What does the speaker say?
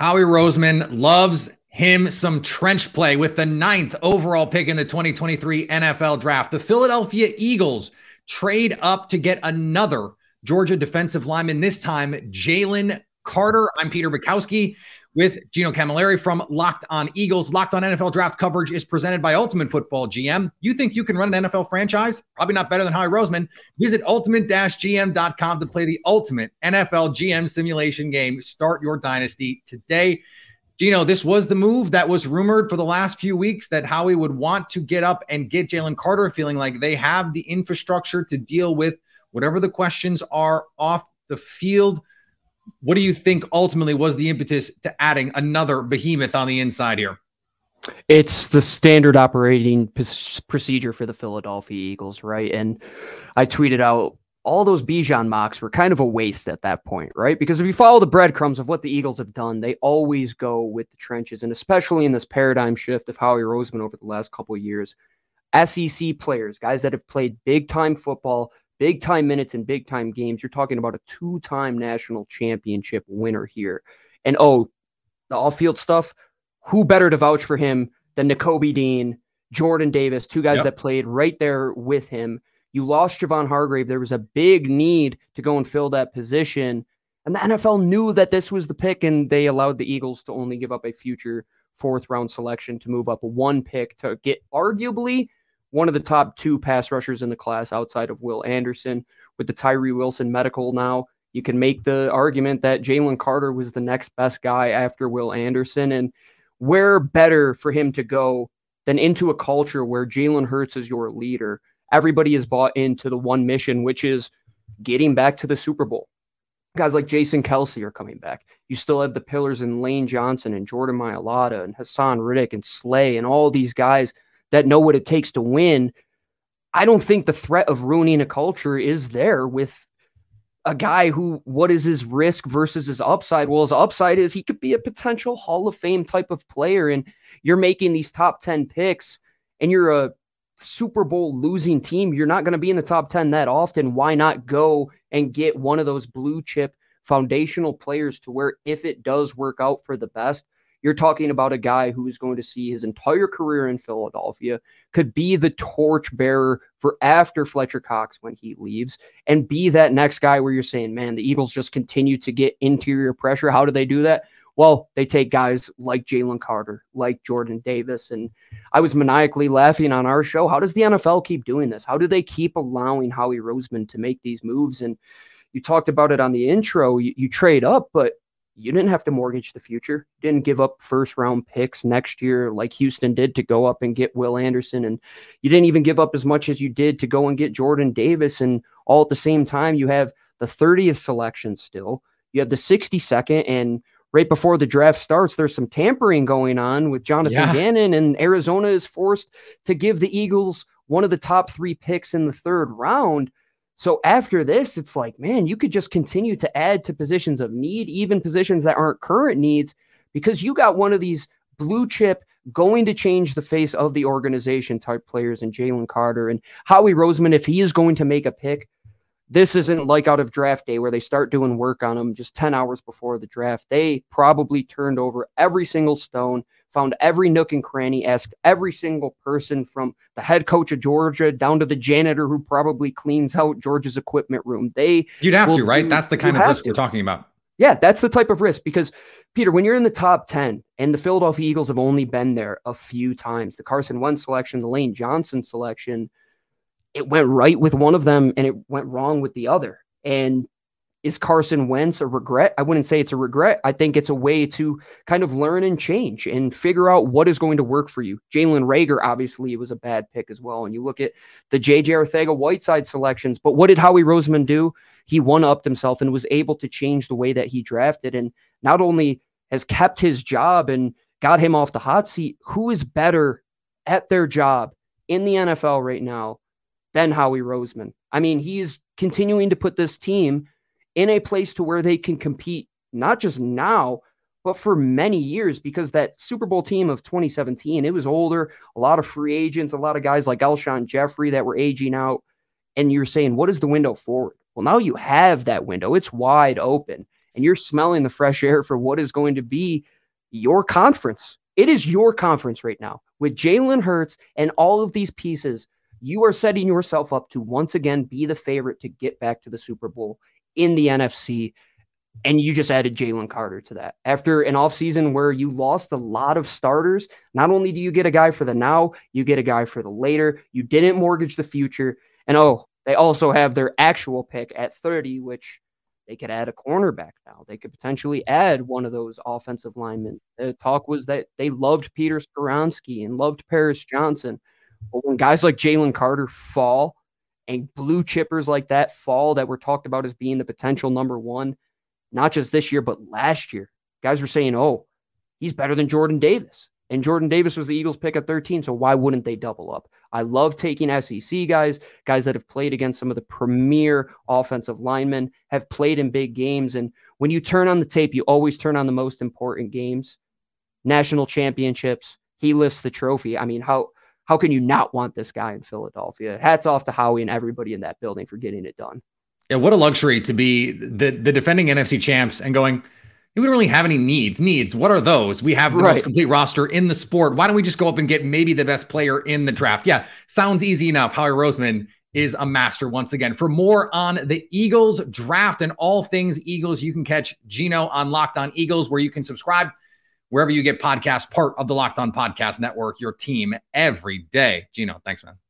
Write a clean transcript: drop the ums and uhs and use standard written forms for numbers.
Howie Roseman loves him some trench play with the 9th overall pick in the 2023 NFL Draft. The Philadelphia Eagles trade up to get another Georgia defensive lineman, this time Jalen Carter. I'm Peter Bukowski with Gino Camilleri from Locked on Eagles. Locked on NFL Draft coverage is presented by Ultimate Football GM. You think you can run an NFL franchise? Probably not better than Howie Roseman. Visit ultimate-gm.com to play the ultimate NFL GM simulation game. Start your dynasty today. Gino, this was the move that was rumored for the last few weeks, that Howie would want to get up and get Jalen Carter, feeling like they have the infrastructure to deal with whatever the questions are off the field. What do you think ultimately was the impetus to adding another behemoth on the inside here? It's the standard operating procedure for the Philadelphia Eagles, right? And I tweeted out all those Bijan mocks were kind of a waste at that point, right? Because if you follow the breadcrumbs of what the Eagles have done, they always go with the trenches. And especially in this paradigm shift of Howie Roseman over the last couple of years, SEC players, guys that have played big-time football, big-time minutes and big-time games. You're talking about a two-time national championship winner here. And, the off-field stuff, who better to vouch for him than N'Kobe Dean, Jordan Davis, two guys that played right there with him. You lost Javon Hargrave. There was a big need to go and fill that position. And the NFL knew that this was the pick, and they allowed the Eagles to only give up a future fourth-round selection to move up one pick to get arguably one of the top two pass rushers in the class outside of Will Anderson. With the Tyree Wilson medical now, you can make the argument that Jalen Carter was the next best guy after Will Anderson. And where better for him to go than into a culture where Jalen Hurts is your leader? Everybody is bought into the one mission, which is getting back to the Super Bowl. Guys like Jason Kelsey are coming back. You still have the pillars in Lane Johnson and Jordan Maialata and Hassan Riddick and Slay and all these guys that know what it takes to win. I don't think the threat of ruining a culture is there with a guy who, what is his risk versus his upside? Well, his upside is he could be a potential Hall of Fame type of player, and you're making these top 10 picks, and you're a Super Bowl losing team. You're not going to be in the top 10 that often. Why not go and get one of those blue chip foundational players to where if it does work out for the best, you're talking about a guy who is going to see his entire career in Philadelphia, could be the torch bearer for after Fletcher Cox when he leaves, and be that next guy where you're saying, man, the Eagles just continue to get interior pressure. How do they do that? Well, they take guys like Jalen Carter, like Jordan Davis. And I was maniacally laughing on our show. How does the NFL keep doing this? How do they keep allowing Howie Roseman to make these moves? And you talked about it on the intro. You trade up, but you didn't have to mortgage the future. Didn't give up first-round picks next year like Houston did to go up and get Will Anderson. And you didn't even give up as much as you did to go and get Jordan Davis. And all at the same time, you have the 30th selection still. You have the 62nd. And right before the draft starts, there's some tampering going on with Jonathan Gannon. And Arizona is forced to give the Eagles one of the top three picks in the third round. So after this, it's like, man, you could just continue to add to positions of need, even positions that aren't current needs, because you got one of these blue chip going to change the face of the organization type players in Jalen Carter and Howie Roseman. If he is going to make a pick, this isn't like out of draft day where they start doing work on him just 10 hours before the draft. They probably turned over every single stone, found every nook and cranny, asked every single person from the head coach of Georgia down to the janitor who probably cleans out Georgia's equipment room. You'd have to, right? That's the kind of risk we're talking about. Yeah, that's the type of risk because, Peter, when you're in the top 10 and the Philadelphia Eagles have only been there a few times, the Carson Wentz selection, the Lane Johnson selection, it went right with one of them and it went wrong with the other. And is Carson Wentz a regret? I wouldn't say it's a regret. I think it's a way to kind of learn and change and figure out what is going to work for you. Jalen Rager, obviously, was a bad pick as well. And you look at the J.J. Arthaga Whiteside selections, but what did Howie Roseman do? He one-upped himself and was able to change the way that he drafted. And not only has kept his job and got him off the hot seat, who is better at their job in the NFL right now than Howie Roseman? I mean, he is continuing to put this team in a place to where they can compete, not just now, but for many years, because that Super Bowl team of 2017, it was older, a lot of free agents, a lot of guys like Elshon Jeffrey that were aging out. And you're saying, what is the window forward? Well, now you have that window. It's wide open. and you're smelling the fresh air for what is going to be your conference. It is your conference right now. With Jalen Hurts and all of these pieces, you are setting yourself up to once again be the favorite to get back to the Super Bowl in the NFC. And you just added Jalen Carter to that. After an offseason where you lost a lot of starters, not only do you get a guy for the now, you get a guy for the later. You didn't mortgage the future. And they also have their actual pick at 30, which they could add a cornerback now. They could potentially add one of those offensive linemen. The talk was that they loved Peter Skoronski and loved Paris Johnson. But when guys like Jalen Carter fall and blue chippers like that fall that were talked about as being the potential number one, not just this year, but last year, guys were saying, he's better than Jordan Davis. And Jordan Davis was the Eagles pick at 13, so why wouldn't they double up? I love taking SEC guys that have played against some of the premier offensive linemen, have played in big games. And when you turn on the tape, you always turn on the most important games. National championships, he lifts the trophy. I mean, how can you not want this guy in Philadelphia? Hats off to Howie and everybody in that building for getting it done. Yeah, what a luxury to be the defending NFC champs and going, we don't really have any needs. What are those? We have the most complete roster in the sport. Why don't we just go up and get maybe the best player in the draft? Yeah, sounds easy enough. Howie Roseman is a master once again. For more on the Eagles draft and all things Eagles, you can catch Gino on Locked On Eagles, where you can subscribe wherever you get podcasts, part of the Locked On Podcast Network, your team every day. Gino, thanks, man.